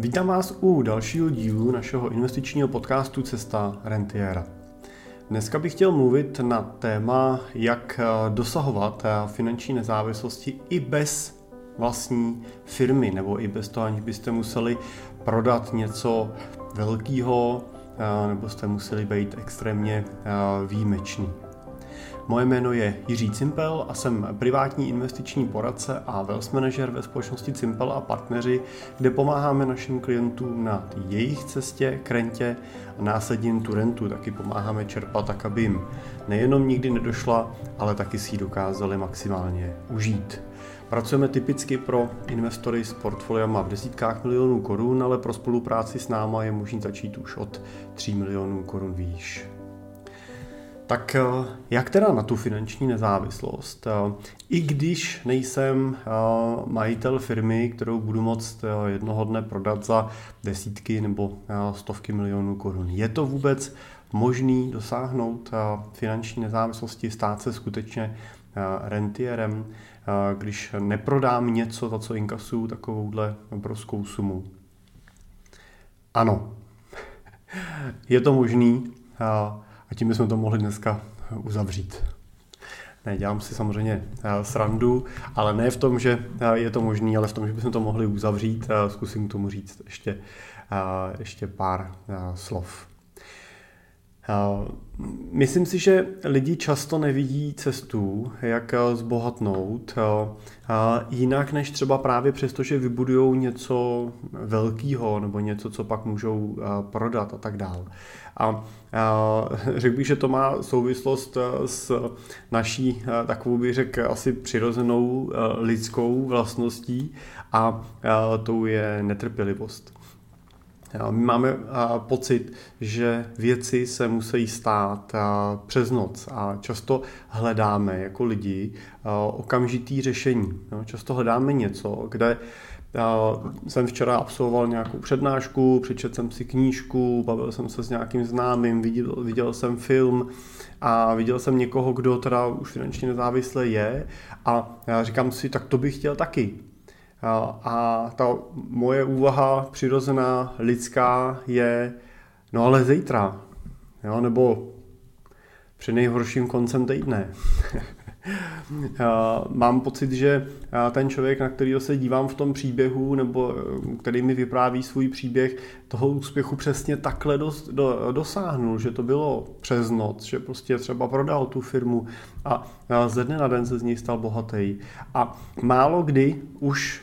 Vítám vás u dalšího dílu našeho investičního podcastu Cesta Rentiera. Dneska bych chtěl mluvit na téma, jak dosahovat finanční nezávislosti i bez vlastní firmy, nebo i bez toho, aniž byste museli prodat něco velkého, nebo jste museli být extrémně výjimeční. Moje jméno je Jiří Cimpel a jsem privátní investiční poradce a wealth manager ve společnosti Cimpel a partneři, kde pomáháme našim klientům na jejich cestě k rentě a následně tu rentu taky pomáháme čerpat tak, aby jim nejenom nikdy nedošla, ale taky si ji dokázali maximálně užít. Pracujeme typicky pro investory s portfoliama v desítkách milionů korun, ale pro spolupráci s náma je možné začít už od 3 milionů korun výš. Tak jak teda na tu finanční nezávislost? I když nejsem majitel firmy, kterou budu moct jednoho dne prodat za desítky nebo stovky milionů korun, je to vůbec možný dosáhnout finanční nezávislosti, stát se skutečně rentierem, když neprodám něco, za co inkasuju takovouhle obrovskou sumu? Ano, je to možný. A tím bychom to mohli dneska uzavřít. Ne, dělám si samozřejmě srandu, ale ne v tom, že je to možný, ale v tom, že bychom to mohli uzavřít. Zkusím k tomu říct ještě pár slov. Myslím si, že lidi často nevidí cestu, jak zbohatnout, jinak než třeba právě přesto, že vybudujou něco velkého nebo něco, co pak můžou prodat a tak dále. A řekl bych, že to má souvislost s naší takovou, bych řekl, asi přirozenou lidskou vlastností a tou je netrpělivost. My máme pocit, že věci se musí stát přes noc a často hledáme jako lidi okamžitý řešení. Často hledáme něco, kde jsem včera absolvoval nějakou přednášku, přečetl jsem si knížku, bavil jsem se s nějakým známým, viděl jsem film a viděl jsem někoho, kdo teda už finančně nezávisle je a já říkám si, tak to bych chtěl taky. A ta moje úvaha přirozená, lidská je, no ale zítra, jo, nebo při nejhorším koncem týdne. Mám pocit, že ten člověk, na kterého se dívám v tom příběhu, nebo který mi vypráví svůj příběh, toho úspěchu přesně takhle dosáhnul, že to bylo přes noc, že prostě třeba prodal tu firmu a ze dne na den se z něj stal bohatý. A málo kdy už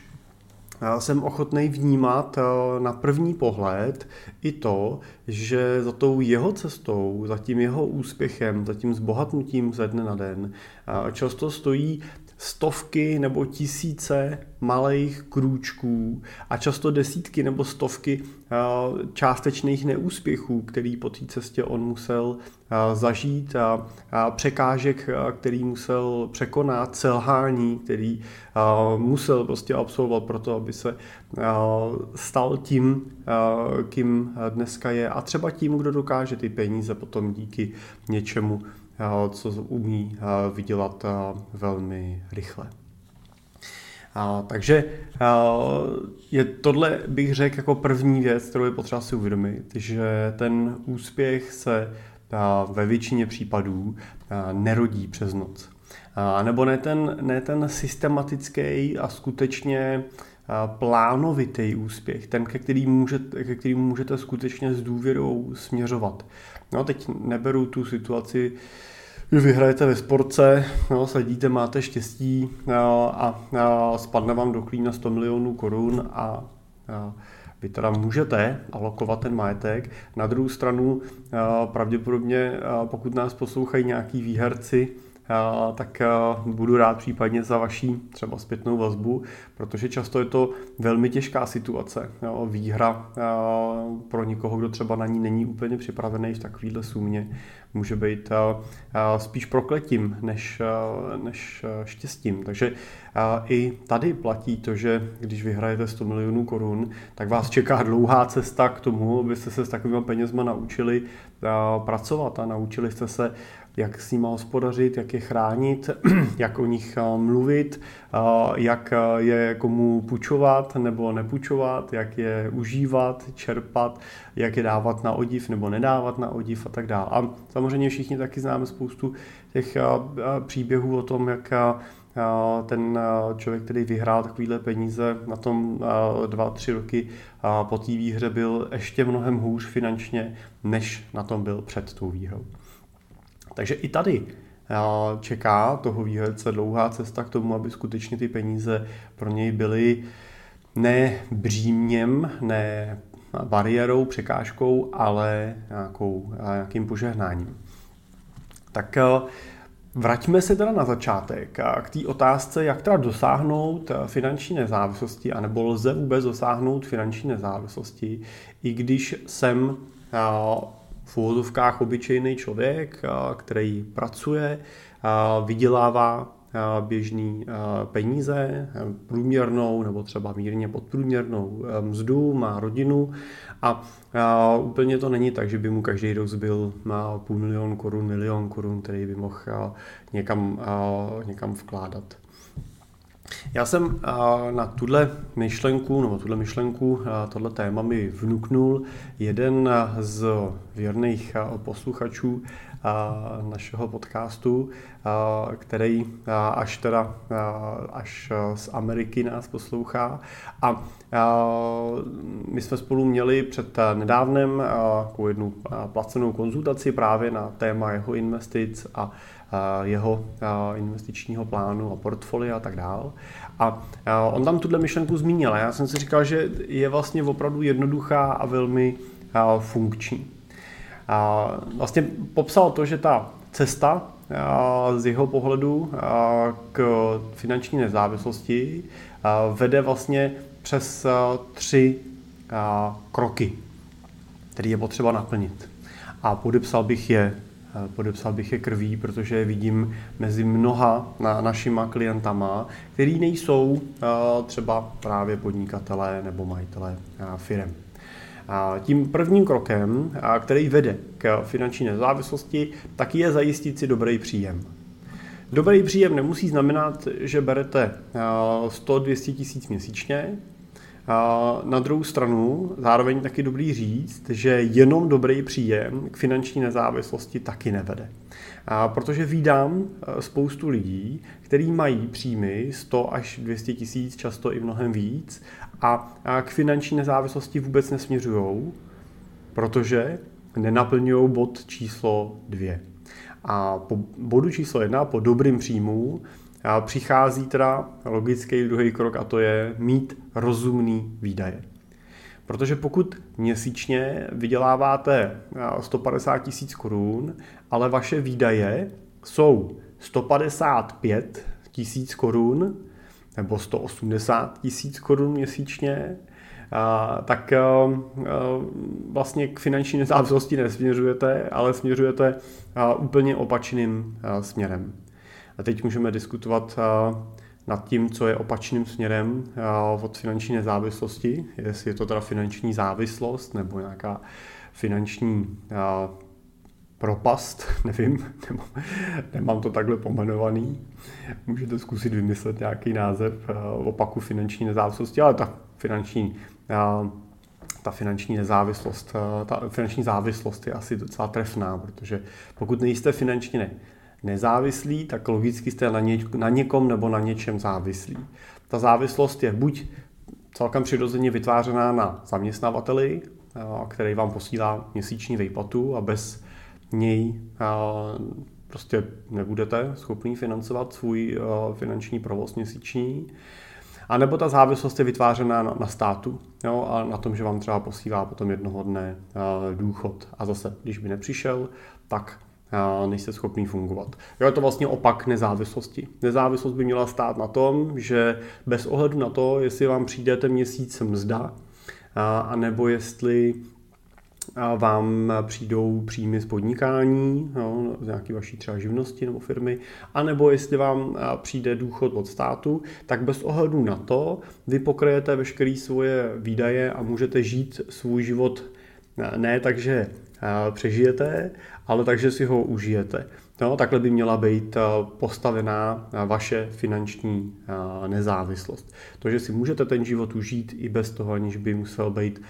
jsem ochotný vnímat na první pohled i to, že za tou jeho cestou, za tím jeho úspěchem, za tím zbohatnutím ze dne na den často stojí stovky nebo tisíce malých krůčků a často desítky nebo stovky částečných neúspěchů, který po té cestě on musel zažít, a překážek, který musel překonat, selhání, který musel prostě absolvovat proto, aby se stal tím, kým dneska je a třeba tím, kdo dokáže ty peníze potom díky něčemu, co umí vydělat velmi rychle. Takže je tohle, bych řekl, jako první věc, kterou je potřeba si uvědomit, že ten úspěch se ve většině případů nerodí přes noc. Nebo ne ten systematický a skutečně plánovitý úspěch, ten, ke kterému můžete skutečně s důvěrou směřovat. No, teď neberu tu situaci, že vyhrajete ve sportce, no, sadíte, máte štěstí a spadne vám do klína 100 milionů korun a vy teda můžete alokovat ten majetek. Na druhou stranu pravděpodobně, pokud nás poslouchají nějaký výherci, tak budu rád případně za vaší třeba zpětnou vazbu, protože často je to velmi těžká situace. Výhra pro někoho, kdo třeba na ní není úplně připravený v takovéhle sumě, může být spíš prokletím než štěstím. Takže i tady platí to, že když vyhrajete 100 milionů korun, tak vás čeká dlouhá cesta k tomu, abyste se s takovými penězma naučili pracovat a naučili jste se jak s nima hospodařit, jak je chránit, jak o nich mluvit, jak je komu půjčovat nebo nepůjčovat, jak je užívat, čerpat, jak je dávat na odív nebo nedávat na odív a tak dále. A samozřejmě všichni taky známe spoustu těch příběhů o tom, jak ten člověk, který vyhrál takovýhle peníze, na tom 2-3 roky po té výhře byl ještě mnohem hůř finančně, než na tom byl před tou výhrou. Takže i tady čeká toho výherce dlouhá cesta k tomu, aby skutečně ty peníze pro něj byly ne břímněm, ne bariérou, překážkou, ale nějakým požehnáním. Tak vraťme se teda na začátek k té otázce, jak teda dosáhnout finanční nezávislosti, anebo lze vůbec dosáhnout finanční nezávislosti, i když jsem v uvozovkách obyčejný člověk, který pracuje, vydělává běžný peníze, průměrnou nebo třeba mírně podprůměrnou mzdu, má rodinu a úplně to není tak, že by mu každý rok zbyl na 500 000 korun, 1 000 000 korun, který by mohl někam vkládat. Já jsem na tohle téma mi vnuknul jeden z věrných posluchačů našeho podcastu, který až z Ameriky nás poslouchá. A my jsme spolu měli před nedávnem jednu placenou konzultaci právě na téma jeho investic a jeho investičního plánu a portfolia a tak dál. A on tam tuhle myšlenku zmínil. Já jsem si říkal, že je vlastně opravdu jednoduchá a velmi funkční. Vlastně popsal to, že ta cesta z jeho pohledu k finanční nezávislosti vede vlastně přes 3 kroky, které je potřeba naplnit. A podepsal bych je krví, protože je vidím mezi mnoha našima klientama, který nejsou třeba právě podnikatelé nebo majitelé firem. Tím prvním krokem, který vede k finanční nezávislosti, tak je zajistit si dobrý příjem. Dobrý příjem nemusí znamenat, že berete 100-200 tisíc měsíčně. Na druhou stranu zároveň taky dobrý říct, že jenom dobrý příjem k finanční nezávislosti taky nevede. Protože vídám spoustu lidí, kteří mají příjmy 100 až 200 tisíc, často i mnohem víc, a k finanční nezávislosti vůbec nesměřujou, protože nenaplňují bod číslo 2. A po bodu číslo 1, po dobrým příjmu, přichází teda logický druhý krok, a to je mít rozumný výdaje. Protože pokud měsíčně vyděláváte 150 tisíc korun, ale vaše výdaje jsou 155 tisíc korun nebo 180 tisíc korun měsíčně, tak vlastně k finanční nezávislosti nesměřujete, ale směřujete úplně opačným směrem. A teď můžeme diskutovat nad tím, co je opačným směrem od finanční nezávislosti, jestli je to teda finanční závislost nebo nějaká finanční propast, nevím, nemám to takhle pomenovaný. Můžete zkusit vymyslet nějaký název opaku finanční nezávislosti, ale ta finanční závislost je asi docela trefná, protože pokud nejste finančně nezávislí, tak logicky jste na někom nebo na něčem závislí. Ta závislost je buď celkem přirozeně vytvářená na zaměstnavateli, který vám posílá měsíční výplatu a bez něj prostě nebudete schopni financovat svůj finanční provoz měsíční. A nebo ta závislost je vytvářená na státu, a na tom, že vám třeba posílá potom jednoho dne důchod. A zase, když by nepřišel, tak nejste schopný fungovat. Je to vlastně opak nezávislosti. Nezávislost by měla stát na tom, že bez ohledu na to, jestli vám přijde ten měsíc mzda, anebo jestli vám přijdou příjmy z podnikání, z nějaké vaší třeba živnosti nebo firmy, anebo jestli vám přijde důchod od státu, tak bez ohledu na to vy pokryjete veškeré svoje výdaje a můžete žít svůj život ne takže přežijete, ale takže si ho užijete. No, takhle by měla být postavená vaše finanční nezávislost. To, že si můžete ten život užít i bez toho, aniž by musel být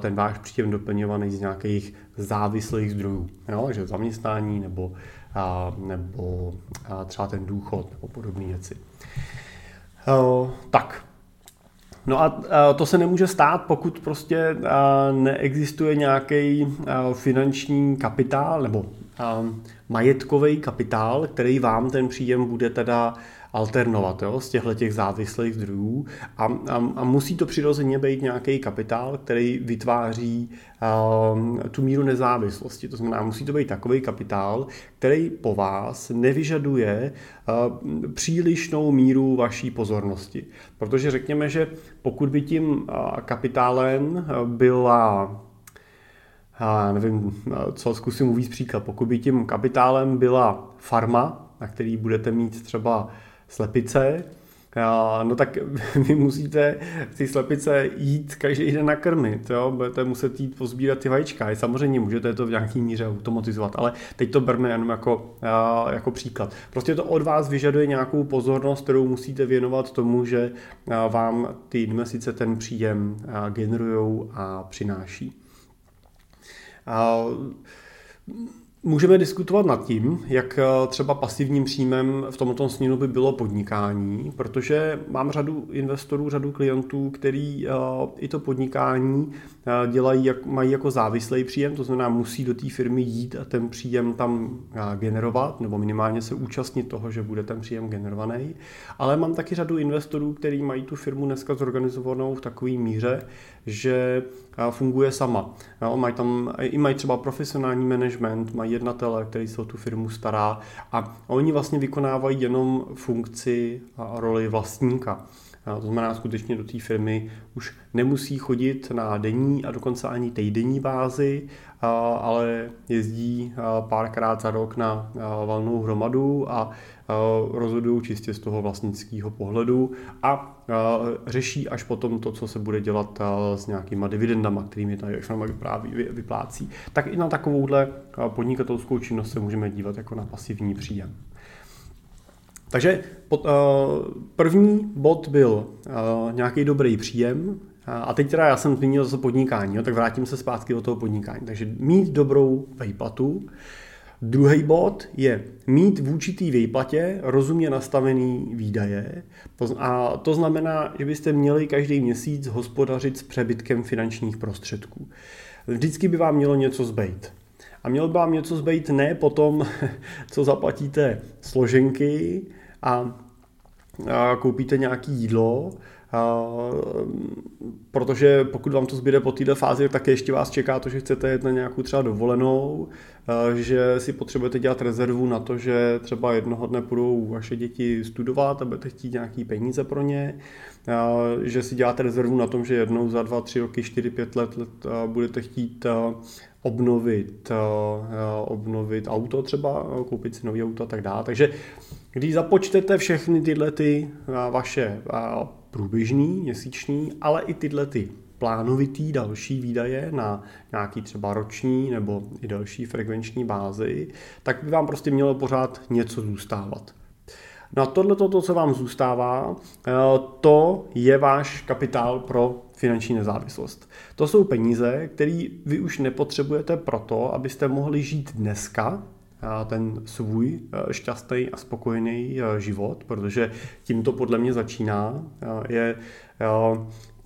ten váš příjem doplňovaný z nějakých závislých zdrojů. Jo, takže zaměstnání nebo třeba ten důchod nebo podobné věci. Tak. No a to se nemůže stát, pokud prostě neexistuje nějaký finanční kapitál nebo majetkový kapitál, který vám ten příjem bude teda alternovat, jo, z těchto závislých zdrojů. A musí to přirozeně být nějaký kapitál, který vytváří tu míru nezávislosti. To znamená, musí to být takový kapitál, který po vás nevyžaduje přílišnou míru vaší pozornosti. Protože řekněme, že pokud by tím kapitálem byla... zkusím uvést příklad. Pokud by tím kapitálem byla farma, na který budete mít třeba slepice, no tak vy musíte ty slepice jít každý den nakrmit, jo? Budete muset jít pozbírat ty vajíčka. Samozřejmě můžete to v nějaký míře automatizovat, ale teď to berme jenom jako příklad. Prostě to od vás vyžaduje nějakou pozornost, kterou musíte věnovat tomu, že vám ty investice ten příjem generujou a přináší. Můžeme diskutovat nad tím, jak třeba pasivním příjmem v tomto směru by bylo podnikání, protože mám řadu investorů, řadu klientů, který i to podnikání dělají, mají jako závislý příjem, to znamená musí do té firmy jít a ten příjem tam generovat, nebo minimálně se účastnit toho, že bude ten příjem generovaný. Ale mám taky řadu investorů, který mají tu firmu dneska zorganizovanou v takové míře, že funguje sama. No, mají třeba profesionální management, mají jednatele, který se o tu firmu stará a oni vlastně vykonávají jenom funkci a roli vlastníka. To znamená, skutečně do té firmy už nemusí chodit na denní a dokonce ani týdenní bázi, ale jezdí párkrát za rok na valnou hromadu a rozhodují čistě z toho vlastnického pohledu a řeší až potom to, co se bude dělat s nějakýma dividendama, kterými ta firma vyplácí. Tak i na takovouhle podnikatelskou činnost se můžeme dívat jako na pasivní příjem. Takže první bod byl nějaký dobrý příjem a teď teda já jsem zmínil zase podnikání, jo, tak vrátím se zpátky do toho podnikání. Takže mít dobrou výplatu. Druhý bod je mít v určitý výplatě rozumně nastavený výdaje a to znamená, že byste měli každý měsíc hospodařit s přebytkem finančních prostředků. Vždycky by vám mělo něco zbejt. A měl by vám něco zbejt ne po tom, co zaplatíte složenky a koupíte nějaké jídlo, protože pokud vám to zbyde po této fázi, tak ještě vás čeká to, že chcete jet na nějakou třeba dovolenou, že si potřebujete dělat rezervu na to, že třeba jednoho dne budou vaše děti studovat a budete chtít nějaké peníze pro ně, že si děláte rezervu na tom, že jednou za 2, 3 roky, 4, 5 let budete chtít obnovit auto třeba, koupit si nový auto a tak dále. Takže když započtete všechny tyhle ty vaše průběžný, měsíční, ale i tyhle ty plánovitý další výdaje na nějaký třeba roční nebo i další frekvenční bázi, tak by vám prostě mělo pořád něco zůstávat. No a tohleto, co vám zůstává, to je váš kapitál pro finanční nezávislost. To jsou peníze, které vy už nepotřebujete proto, abyste mohli žít dneska ten svůj šťastný a spokojený život, protože tím to podle mě začíná.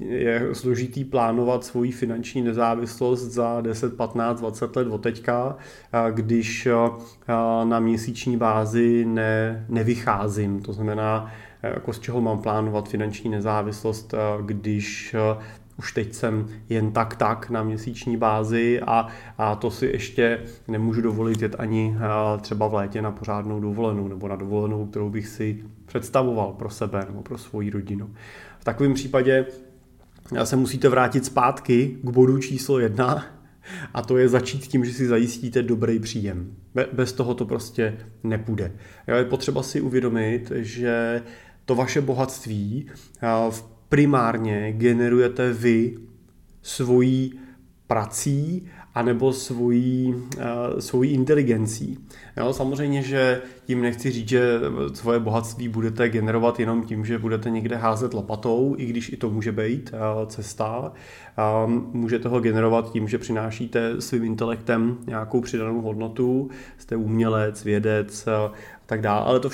Je složitý plánovat svoji finanční nezávislost za 10, 15, 20 let od teďka, když na měsíční bázi nevycházím. To znamená, jako z čeho mám plánovat finanční nezávislost, když už teď jsem jen tak na měsíční bázi a to si ještě nemůžu dovolit jet ani třeba v létě na pořádnou dovolenou nebo na dovolenou, kterou bych si představoval pro sebe nebo pro svoji rodinu. V takovém případě se musíte vrátit zpátky k bodu číslo 1 a to je začít tím, že si zajistíte dobrý příjem. Bez toho to prostě nepůjde. Je potřeba si uvědomit, že to vaše bohatství primárně generujete vy svojí prací anebo svojí inteligencí. Jo, samozřejmě, že tím nechci říct, že svoje bohatství budete generovat jenom tím, že budete někde házet lopatou, i když i to může být cesta. Můžete ho generovat tím, že přinášíte svým intelektem nějakou přidanou hodnotu, jste umělec, vědec a tak dále, ale to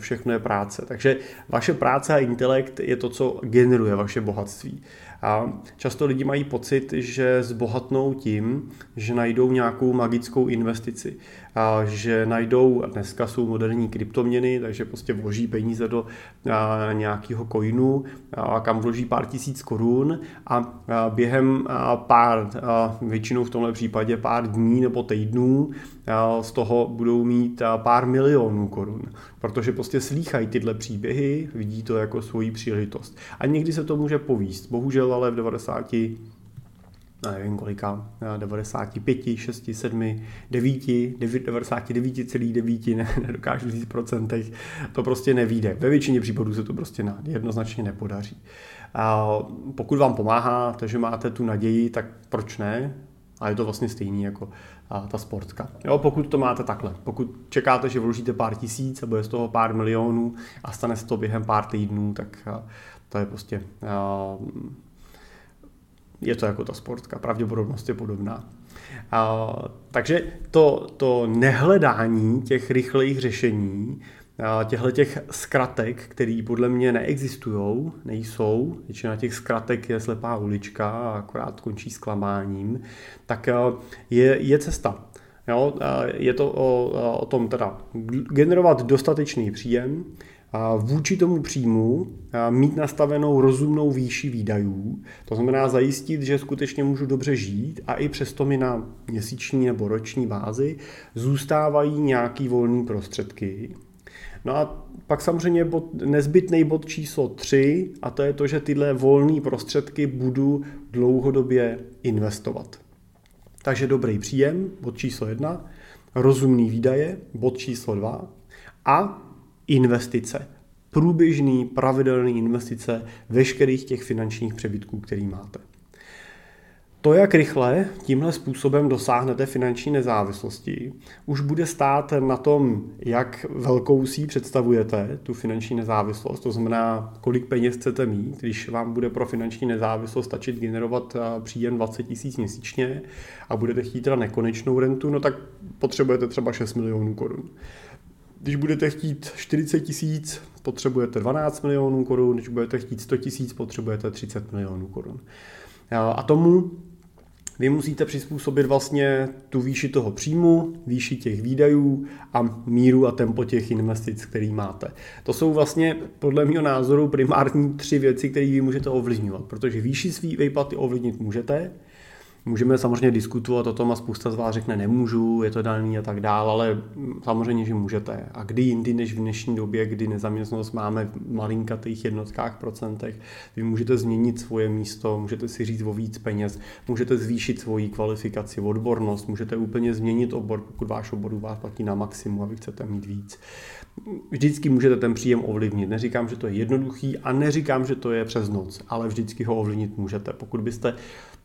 všechno je práce. Takže vaše práce a intelekt je to, co generuje vaše bohatství. A často lidi mají pocit, že zbohatnou tím, že najdou nějakou magickou investici. A že najdou, dneska jsou moderní kryptoměny, takže prostě vloží peníze do nějakého coinu, kam vloží pár tisíc korun a během většinou v tomhle případě pár dní nebo týdnů z toho budou mít pár milionů korun, protože prostě slýchají tyhle příběhy, vidí to jako svoji příležitost. A někdy se to může povíst, bohužel ale v 95, 6, 7, 9, 99,9, nedokážu říct procentech, to prostě nevyjde. Ve většině případů se to prostě jednoznačně nepodaří. A pokud vám pomáhá, takže máte tu naději, tak proč ne? A je to vlastně stejný jako ta sportka. Jo, pokud to máte takhle, pokud čekáte, že vložíte pár tisíc a bude z toho pár milionů a stane se to během pár týdnů, tak to je prostě... Je to jako ta sportka, pravděpodobnost je podobná. Takže to nehledání těch rychlejch řešení, těch zkratek, které podle mě neexistují, nejsou, většina těch zkratek je slepá ulička a akorát končí zklamáním, tak je cesta. Jo? Je to o tom teda generovat dostatečný příjem, vůči tomu příjmu mít nastavenou rozumnou výši výdajů, to znamená zajistit, že skutečně můžu dobře žít a i přesto mi na měsíční nebo roční bázi zůstávají nějaký volné prostředky. No a pak samozřejmě nezbytný bod číslo 3 a to je to, že tyhle volné prostředky budu dlouhodobě investovat. Takže dobrý příjem, bod číslo 1, rozumný výdaje, bod číslo 2 a investice. Průběžný, pravidelný investice veškerých těch finančních přebytků, který máte. To, jak rychle tímhle způsobem dosáhnete finanční nezávislosti, už bude stát na tom, jak velkou si představujete tu finanční nezávislost, to znamená, kolik peněz chcete mít, když vám bude pro finanční nezávislost stačit generovat příjem 20 000 měsíčně a budete chtít teda nekonečnou rentu, no tak potřebujete třeba 6 milionů korun. Když budete chtít 40 tisíc, potřebujete 12 milionů korun, když budete chtít 100 tisíc, potřebujete 30 milionů korun. A tomu vy musíte přizpůsobit vlastně tu výši toho příjmu, výši těch výdajů a míru a tempo těch investic, který máte. To jsou vlastně podle mého názoru primární 3 věci, které vy můžete ovlivňovat, protože výši svý výplaty ovlivnit můžete. Můžeme samozřejmě diskutovat o tom a spousta z vás řekne nemůžu, je to daný a tak dále, ale samozřejmě, že můžete. A kdy jindy než v dnešní době, kdy nezaměstnanost máme v malinkatých jednotkách procentech, vy můžete změnit svoje místo, můžete si říct o víc peněz, můžete zvýšit svoji kvalifikaci, odbornost, můžete úplně změnit obor, pokud váš obor vás platí na maximum a vy chcete mít víc. Vždycky můžete ten příjem ovlivnit. Neříkám, že to je jednoduchý a neříkám, že to je přes noc, ale vždycky ho ovlivnit můžete. Pokud byste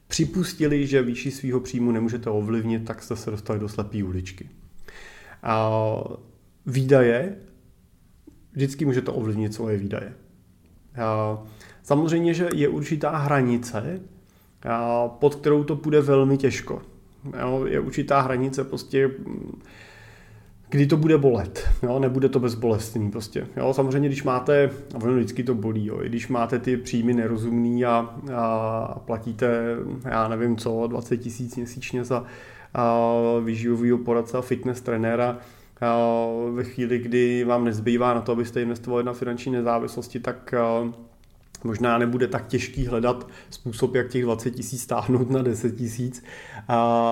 připustili, že výši svého příjmu nemůžete ovlivnit, tak jste se dostali do slepé uličky. A výdaje, vždycky můžete ovlivnit svoje výdaje. A samozřejmě, že je určitá hranice, pod kterou to půjde velmi těžko. Je určitá hranice prostě... Kdy to bude bolet, jo? Nebude to bezbolestný prostě. Jo? Samozřejmě, když máte, a vždycky to bolí, jo? I když máte ty příjmy nerozumný a platíte, já nevím co, 20 tisíc měsíčně za výživovýho poradce a fitness trenéra, ve chvíli, kdy vám nezbývá na to, abyste investovali na finanční nezávislosti, tak možná nebude tak těžký hledat způsob, jak těch 20 tisíc stáhnout na 10 tisíc,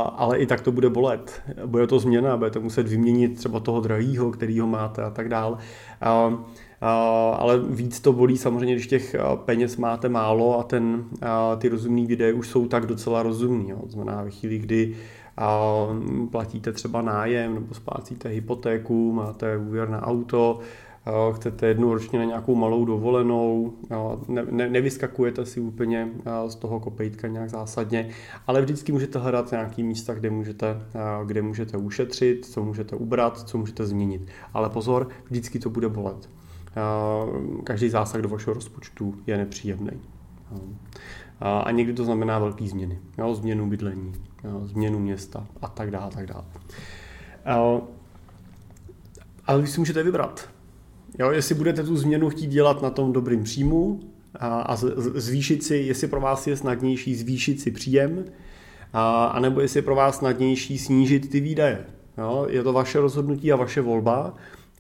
ale i tak to bude bolet. Bude to změna, budete muset vyměnit třeba toho drahýho, kterýho máte a tak dále. Ale víc to bolí samozřejmě, když těch peněz máte málo a ty rozumný výdaje už jsou tak docela rozumný. Jo. Znamená ve chvíli, kdy platíte třeba nájem nebo splácíte hypotéku, máte úvěr na auto, chcete jednou ročně na nějakou malou dovolenou, nevyskakujete si úplně z toho kopejtka nějak zásadně, ale vždycky můžete hledat nějaké místa, kde můžete ušetřit, co můžete ubrat, co můžete změnit. Ale pozor, vždycky to bude bolet. Každý zásah do vašeho rozpočtu je nepříjemný. A někdy to znamená velké změny. Jo, změnu bydlení, jo, změnu města a tak dále. Ale vy si můžete vybrat. Jo, jestli budete tu změnu chtít dělat na tom dobrým příjmu a zvýšit si, jestli pro vás je snadnější zvýšit si příjem, anebo jestli je pro vás snadnější snížit ty výdaje. Jo, je to vaše rozhodnutí a vaše volba.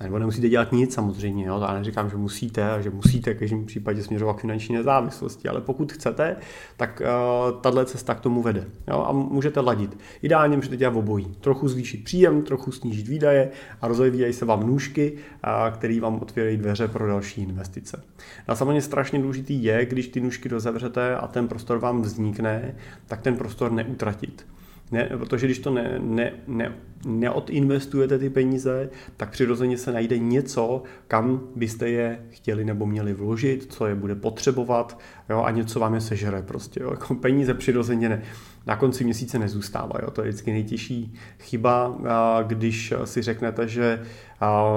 Nebo nemusíte dělat nic samozřejmě, jo? Já neříkám, že musíte a že musíte v každém případě směřovat k finanční nezávislosti, ale pokud chcete, tak tahle cesta k tomu vede, jo? A můžete ladit. Ideálně můžete dělat obojí. Trochu zvýšit příjem, trochu snížit výdaje a rozvíjají se vám nůžky, které vám otvírají dveře pro další investice. A samozřejmě strašně důležitý je, když ty nůžky rozevřete a ten prostor vám vznikne, tak ten prostor neutratit. Ne, protože když to neodinvestujete ty peníze, tak přirozeně se najde něco, kam byste je chtěli nebo měli vložit, co je bude potřebovat, jo, a něco vám je sežere prostě. Jo. Peníze přirozeně na konci měsíce nezůstává. Jo. To je vždycky nejtěžší chyba, když si řeknete, že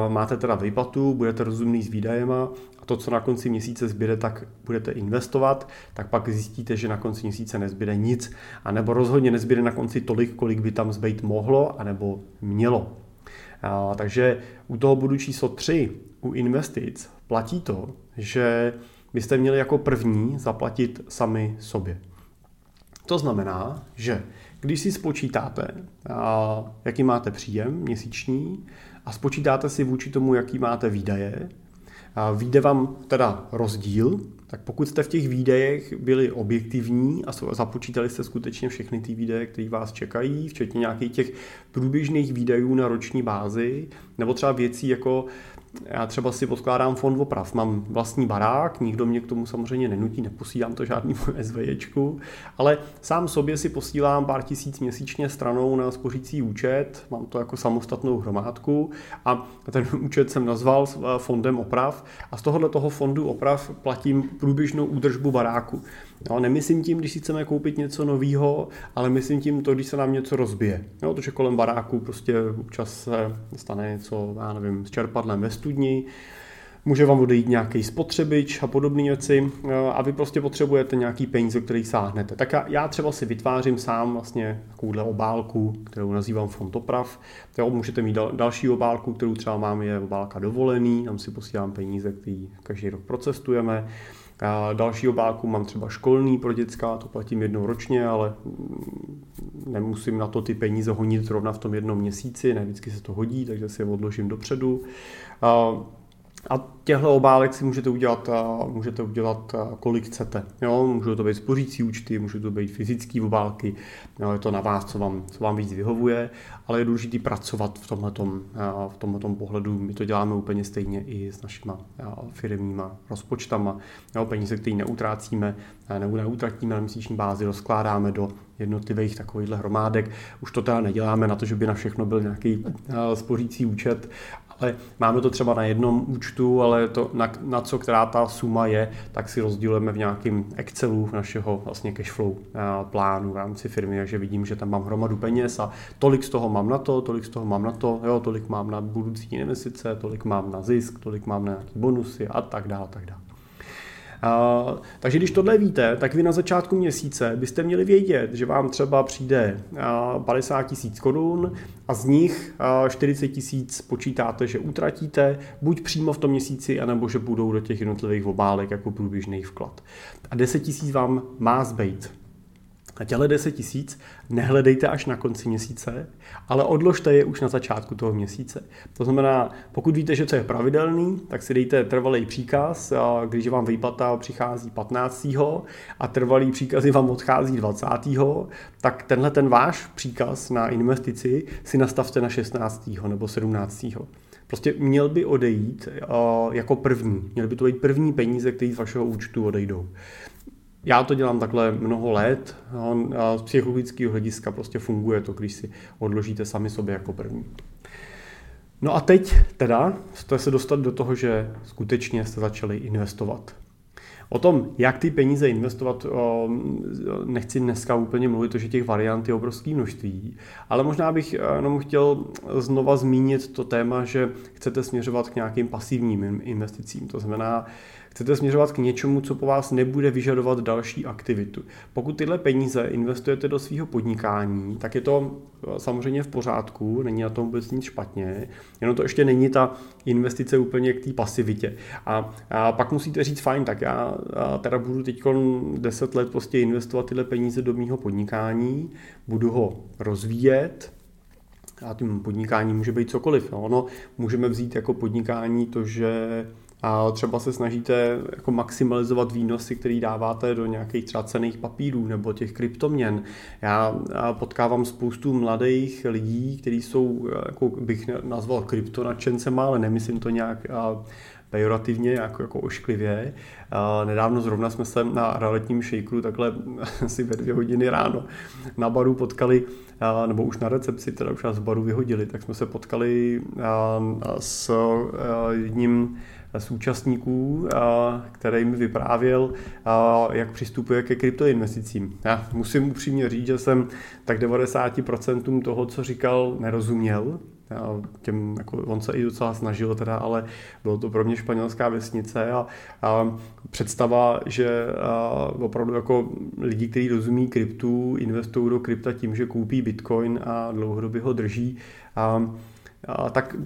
máte teda výplatu, budete rozumný s výdajema, to, co na konci měsíce zbyde, tak budete investovat, tak pak zjistíte, že na konci měsíce nezbyde nic, anebo rozhodně nezbyde na konci tolik, kolik by tam zbýt mohlo, anebo mělo. Takže u toho bodu číslo 3, u investic, platí to, že byste měli jako první zaplatit sami sobě. To znamená, že když si spočítáte, jaký máte příjem měsíční a spočítáte si vůči tomu, jaký máte výdaje, vyjde vám teda rozdíl, tak pokud jste v těch výdejech byli objektivní a započítali jste skutečně všechny ty výdaje, které vás čekají, včetně nějakých těch průběžných výdajů na roční bázi, nebo třeba věcí jako, já třeba si podkládám fond oprav, mám vlastní barák, nikdo mě k tomu samozřejmě nenutí, neposílám to žádnému SVJčku, ale sám sobě si posílám pár tisíc měsíčně stranou na spořící účet, mám to jako samostatnou hromádku a ten účet jsem nazval fondem oprav a z tohohle toho fondu oprav platím průběžnou údržbu baráku. No, nemyslím tím, když si chceme koupit něco novýho, ale myslím tím to, když se nám něco rozbije. Jo, to, že kolem baráku prostě občas se stane něco, já nevím, s čerpadlem ve studni, může vám odejít nějaký spotřebič a podobné věci a vy prostě potřebujete nějaký peníze, který sáhnete. Tak já třeba si vytvářím sám vlastně takovouhle obálku, kterou nazývám fond oprav. Jo, můžete mít další obálku, kterou třeba mám, je obálka dovolený, tam si posílám peníze, které každý rok procestujeme. A další obálku mám třeba školní pro děcka, to platím jednou ročně, ale nemusím na to ty peníze honit zrovna v tom jednom měsíci, ne vždycky se to hodí, takže si je odložím dopředu. A těchto obálek si můžete udělat kolik chcete. Jo, můžou to být spořící účty, můžou to být fyzické obálky, jo, je to na vás, co vám víc vyhovuje, ale je důležité pracovat v tomhletom pohledu. My to děláme úplně stejně i s našima firemníma rozpočtama. Jo, peníze, které neutrácíme nebo neutratíme na měsíční bázi, rozkládáme do jednotlivých takovýchhle hromádek. Už to teda neděláme na to, že by na všechno byl nějaký spořící účet, ale máme to třeba na jednom účtu, ale to, na co která ta suma je, tak si rozdělujeme v nějakém Excelu našeho vlastně cashflow plánu v rámci firmy, takže vidím, že tam mám hromadu peněz a tolik z toho mám na to, jo, tolik mám na budoucí investice, tolik mám na zisk, tolik mám na nějaké bonusy a tak dále, Takže když tohle víte, tak vy na začátku měsíce byste měli vědět, že vám třeba přijde 50 tisíc korun a z nich 40 tisíc počítáte, že utratíte buď přímo v tom měsíci, anebo že budou do těch jednotlivých obálek jako průběžný vklad. A 10 tisíc vám má zbejt. A těhle 10 tisíc nehledejte až na konci měsíce, ale odložte je už na začátku toho měsíce. To znamená, pokud víte, že to je pravidelný, tak si dejte trvalý příkaz, když vám výplata přichází 15. a trvalý příkazy vám odchází 20., tak tenhle ten váš příkaz na investici si nastavte na 16. nebo 17. Prostě měl by odejít jako první. Měl by to být první peníze, které z vašeho účtu odejdou. Já to dělám takhle mnoho let a z psychologického hlediska prostě funguje to, když si odložíte sami sobě jako první. No a teď teda jste se dostat do toho, že skutečně jste začali investovat. O tom, jak ty peníze investovat, nechci dneska úplně mluvit, protože těch variant je obrovské množství, ale možná bych jenom chtěl znova zmínit to téma, že chcete směřovat k nějakým pasivním investicím. To znamená, chcete směřovat k něčemu, co po vás nebude vyžadovat další aktivitu. Pokud tyhle peníze investujete do svého podnikání, tak je to samozřejmě v pořádku, není na tom vůbec nic špatně, jenom to ještě není ta investice úplně k té pasivitě. A pak musíte říct, fajn, tak já teda budu teď 10 let prostě investovat tyhle peníze do mýho podnikání, budu ho rozvíjet. A tím podnikání může být cokoliv. No. Ono můžeme vzít jako podnikání to, že třeba se snažíte jako maximalizovat výnosy, které dáváte do nějakých třeba cenných papírů nebo těch kryptoměn. Já potkávám spoustu mladých lidí, kteří jsou, jako bych nazval, kryptonačencema, ale nemyslím to nějak pejorativně, jako ošklivě. Nedávno zrovna jsme se na realitním šejkru takhle asi ve 2 hodiny ráno na baru potkali, nebo už na recepci, teda už nás z baru vyhodili, tak jsme se potkali s jedním z účastníků, který mi vyprávěl, jak přistupuje ke kryptoinvesticím. Já musím upřímně říct, že jsem tak 90% toho, co říkal, nerozuměl. On se i docela snažil teda, ale bylo to pro mě španělská vesnice a představa, že opravdu jako lidi, kteří rozumí kryptu, investují do krypta tím, že koupí bitcoin a dlouhodobě ho drží, tak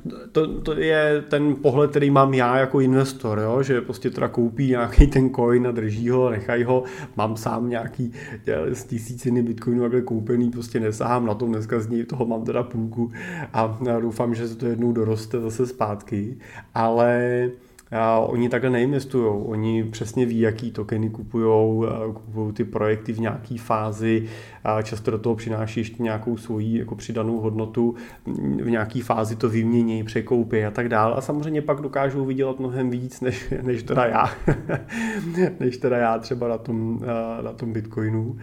to je ten pohled, který mám já jako investor, jo? Že prostě teda koupí nějaký ten coin a drží ho, nechají ho, mám sám nějaký z 1000 bitcoinů takhle koupený, prostě nesahám na to, dneska z něj toho mám teda půlku a doufám, že se to jednou doroste zase zpátky, ale oni takhle neinvestují, oni přesně ví, jaký tokeny kupují ty projekty v nějaké fázi, často do toho přináší ještě nějakou svoji jako přidanou hodnotu, v nějaké fázi to vymění, překoupí a tak dále. A samozřejmě pak dokážou vydělat mnohem víc, než teda já. Než teda já třeba na tom Bitcoinu.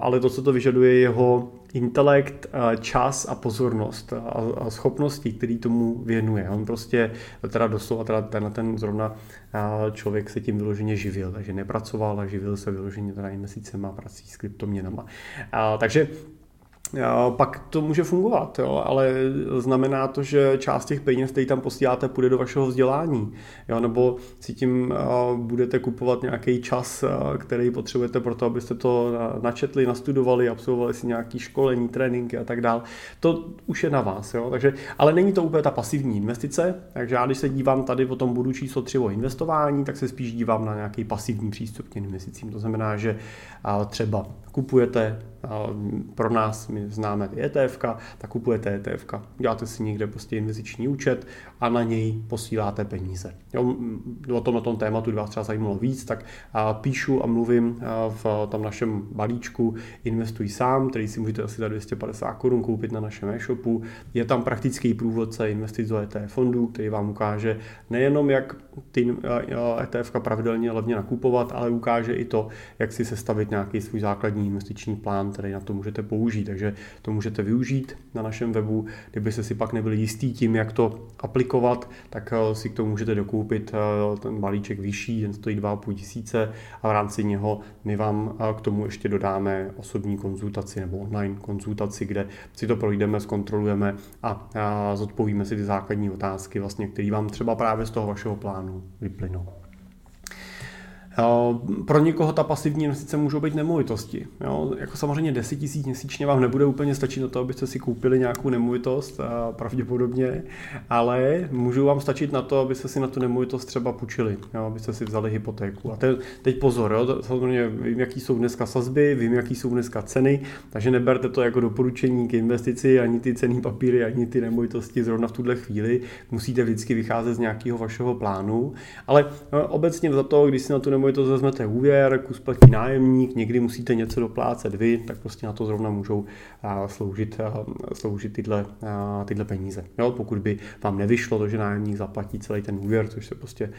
Ale to, co to vyžaduje, jeho intelekt, čas a pozornost a schopnosti, který tomu věnuje. On prostě teda doslova ten zrovna člověk se tím vyloženě živil, takže nepracoval a živil se vyloženě teda investicema, prací s kryptoměnama. Takže pak to může fungovat, jo, ale znamená to, že část těch peněz, který tam posíláte, půjde do vašeho vzdělání, jo, nebo si tím budete kupovat nějaký čas, který potřebujete pro to, abyste to načetli, nastudovali, absolvovali si nějaké školení, tréninky a tak dále. To už je na vás, jo, takže, ale není to úplně ta pasivní investice, takže já když se dívám tady o tom bodu číslo 3 o investování, tak se spíš dívám na nějaký pasivní přístup k investicím, to znamená, že třeba kupujete, pro nás, my známe ETF-ka, tak kupujete ETF-ka. Děláte si někde prostě investiční účet a na něj posíláte peníze. Jo, o tomto tématu, kdyby vás třeba zajímalo víc, tak píšu a mluvím v tom našem balíčku Investuj sám, který si můžete asi za 250 Kč koupit na našem e-shopu. Je tam praktický průvodce investic do ETF fondů, který vám ukáže nejenom, jak ty ETF-ka pravidelně levně nakupovat, ale ukáže i to, jak si sestavit nějaký svůj základní investiční plán, který na to můžete použít, takže to můžete využít na našem webu. Kdybyste si pak nebyli jistí tím, jak to aplikovat, tak si k tomu můžete dokoupit ten balíček vyšší, ten stojí 2 500 a v rámci něho my vám k tomu ještě dodáme osobní konzultaci nebo online konzultaci, kde si to projdeme, zkontrolujeme a zodpovíme si ty základní otázky, vlastně, které vám třeba právě z toho vašeho plánu vyplynou. Pro někoho ta pasivní investice můžou být nemovitosti. Jo? Jako samozřejmě 10 000 měsíčně vám nebude úplně stačit na to, abyste si koupili nějakou nemovitost, pravděpodobně, ale můžou vám stačit na to, abyste si na tu nemovitost třeba půjčili, jo? Abyste si vzali hypotéku. A teď pozor, jo? Samozřejmě vím, jaký jsou dneska sazby, vím, jaký jsou dneska ceny, takže neberte to jako doporučení k investici, ani ty cenné papíry, ani ty nemovitosti zrovna v tuhle chvíli. Musíte vždycky vycházet z nějakého vašeho plánu, ale obecně za to, když si na tu to vezmete úvěr, kus platí nájemník, někdy musíte něco doplácet vy, tak prostě na to zrovna můžou sloužit tyhle peníze. Jo, pokud by vám nevyšlo to, že nájemník zaplatí celý ten úvěr, což se prostě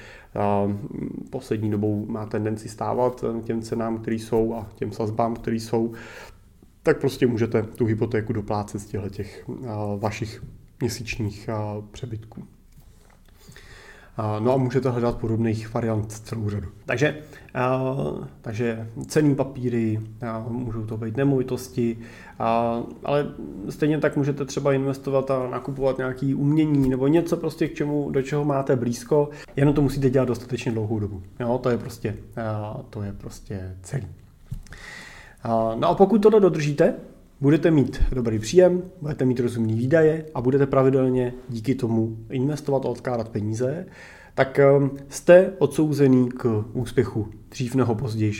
poslední dobou má tendenci stávat těm cenám, které jsou a těm sazbám, které jsou, tak prostě můžete tu hypotéku doplácet z těchto vašich měsíčních přebytků. No a můžete hledat podobných variant celou řadu. Takže cenné papíry, můžou to být nemovitosti, ale stejně tak můžete třeba investovat a nakupovat nějaké umění nebo něco prostě do čeho máte blízko, jenom to musíte dělat dostatečně dlouhou dobu. Jo, to je prostě celý. No a pokud toto dodržíte, budete mít dobrý příjem, budete mít rozumný výdaje a budete pravidelně díky tomu investovat a odkládat peníze, tak jste odsouzený k úspěchu dřív nebo později,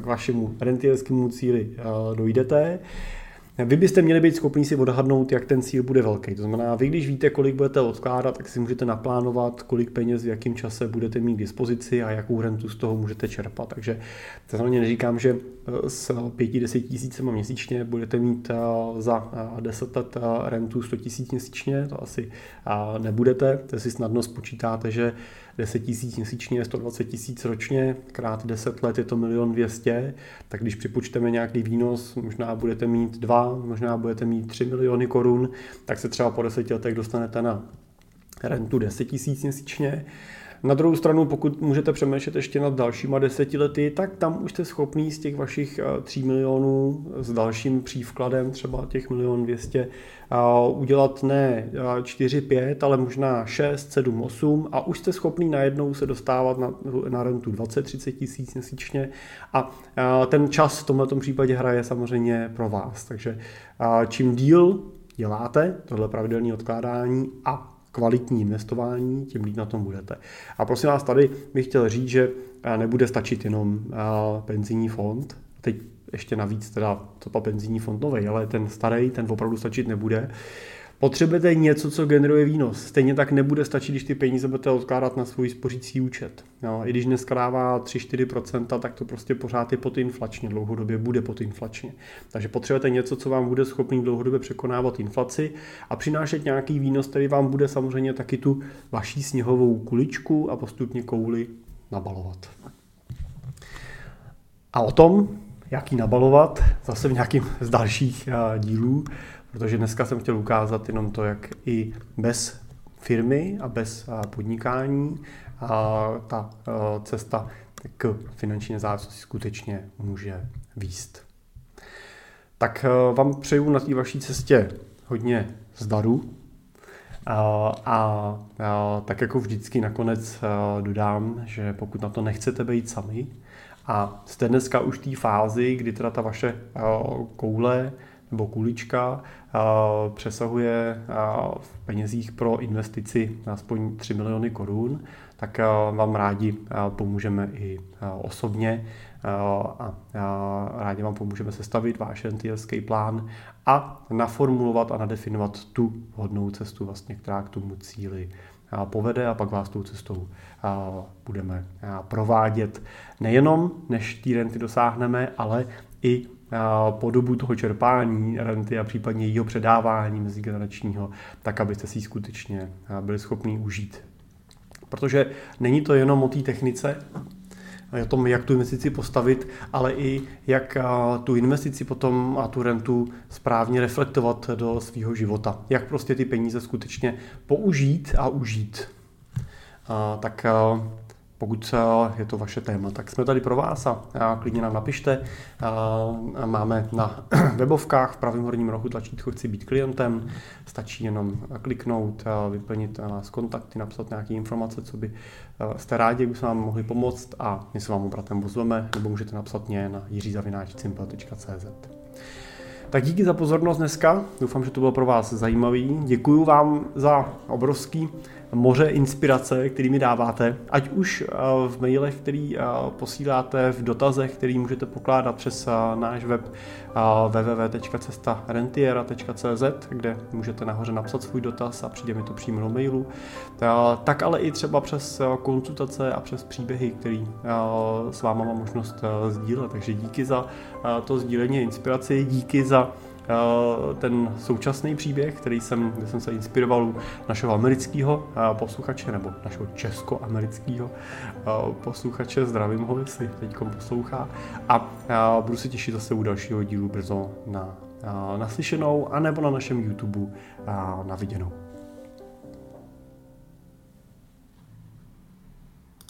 k vašemu rentierskému cíli dojdete. Vy byste měli být schopni si odhadnout, jak ten cíl bude velký. To znamená, vy když víte, kolik budete odkládat, tak si můžete naplánovat, kolik peněz v jakém čase budete mít k dispozici a jakou rentu z toho můžete čerpat. Takže to samozřejmě neříkám, že s 5-10 tisícema měsíčně budete mít za 10 let rentu 100 tisíc měsíčně, to asi nebudete. To si snadno spočítáte, že 10 tisíc měsíčně je 120 tisíc ročně, krát 10 let je to 1 200 000, tak když připočteme nějaký výnos, možná budete mít 2, možná budete mít 3 miliony korun, tak se třeba po 10 letech dostanete na rentu 10 tisíc měsíčně. Na druhou stranu, pokud můžete přemýšlet ještě nad dalšíma 10 lety, tak tam už jste schopný z těch vašich 3 milionů s dalším přívkladem třeba těch 1 200 000 udělat ne 4-5, ale možná 6-7-8 a už jste schopný najednou se dostávat na rentu 20-30 tisíc měsíčně a ten čas v tomto případě hraje samozřejmě pro vás. Takže čím díl děláte tohle pravidelné odkládání a kvalitní investování, tím líp na tom budete. A prosím vás, tady bych chtěl říct, že nebude stačit jenom penzijní fond. Teď ještě navíc teda to penzijní fond nový, ale ten starý, ten opravdu stačit nebude. Potřebujete něco, co generuje výnos. Stejně tak nebude stačit, když ty peníze budete odkládat na svůj spořící účet. No, i když dneska dává 3-4%, tak to prostě pořád je podinflačně, dlouhodobě bude podinflačně. Takže potřebujete něco, co vám bude schopný dlouhodobě překonávat inflaci a přinášet nějaký výnos, který vám bude samozřejmě taky tu vaší sněhovou kuličku a postupně kouli nabalovat. A o tom, jak ji nabalovat, zase v nějakým z dalších dílů, protože dneska jsem chtěl ukázat jenom to, jak i bez firmy a bez podnikání ta cesta k finanční nezávislosti skutečně může vést. Tak vám přeju na té vaší cestě hodně zdaru a tak jako vždycky nakonec dodám, že pokud na to nechcete být sami a jste dneska už v té fázi, kdy teda ta vaše koule nebo kulička přesahuje v penězích pro investici aspoň 3 miliony korun, tak vám rádi pomůžeme i osobně a rádi vám pomůžeme sestavit váš rentierský plán a naformulovat a nadefinovat tu vhodnou cestu, vlastně, která k tomu cíli povede a pak vás tou cestou budeme provádět. Nejenom, než té renty dosáhneme, ale i po dobu toho čerpání renty a případně jejího předávání mezigeneračního, tak abyste si ji skutečně byli schopni užít. Protože není to jenom o té technice, o tom, jak tu investici postavit, ale i jak tu investici potom a tu rentu správně reflektovat do svého života. Jak prostě ty peníze skutečně použít a užít. Tak pokud je to vaše téma, tak jsme tady pro vás a klidně nám napište. Máme na webovkách v pravém horním rohu tlačítko Chci být klientem. Stačí jenom kliknout, vyplnit nás kontakty, napsat nějaké informace, co by jste rádi, kdyby jsme vám mohli pomoct a my se vám obratem pozveme, nebo můžete napsat mě na jiří@cimpel.cz. Tak díky za pozornost dneska. Doufám, že to bylo pro vás zajímavý. Děkuju vám za obrovský moře inspirace, který mi dáváte, ať už v mailech, který posíláte, v dotazech, který můžete pokládat přes náš web www.cesta-rentiera.cz, kde můžete nahoře napsat svůj dotaz a přijde mi to přímo do mailu, tak ale i třeba přes konzultace a přes příběhy, který s váma mám možnost sdílet. Takže díky za to sdílení inspiraci, díky za ten současný příběh, kde jsem se inspiroval u našeho amerického posluchače, nebo našeho českoamerického posluchače, zdravím ho, jestli teďkom poslouchá, a budu se těšit zase u dalšího dílu brzo na naslyšenou, anebo na našem YouTube na viděnou.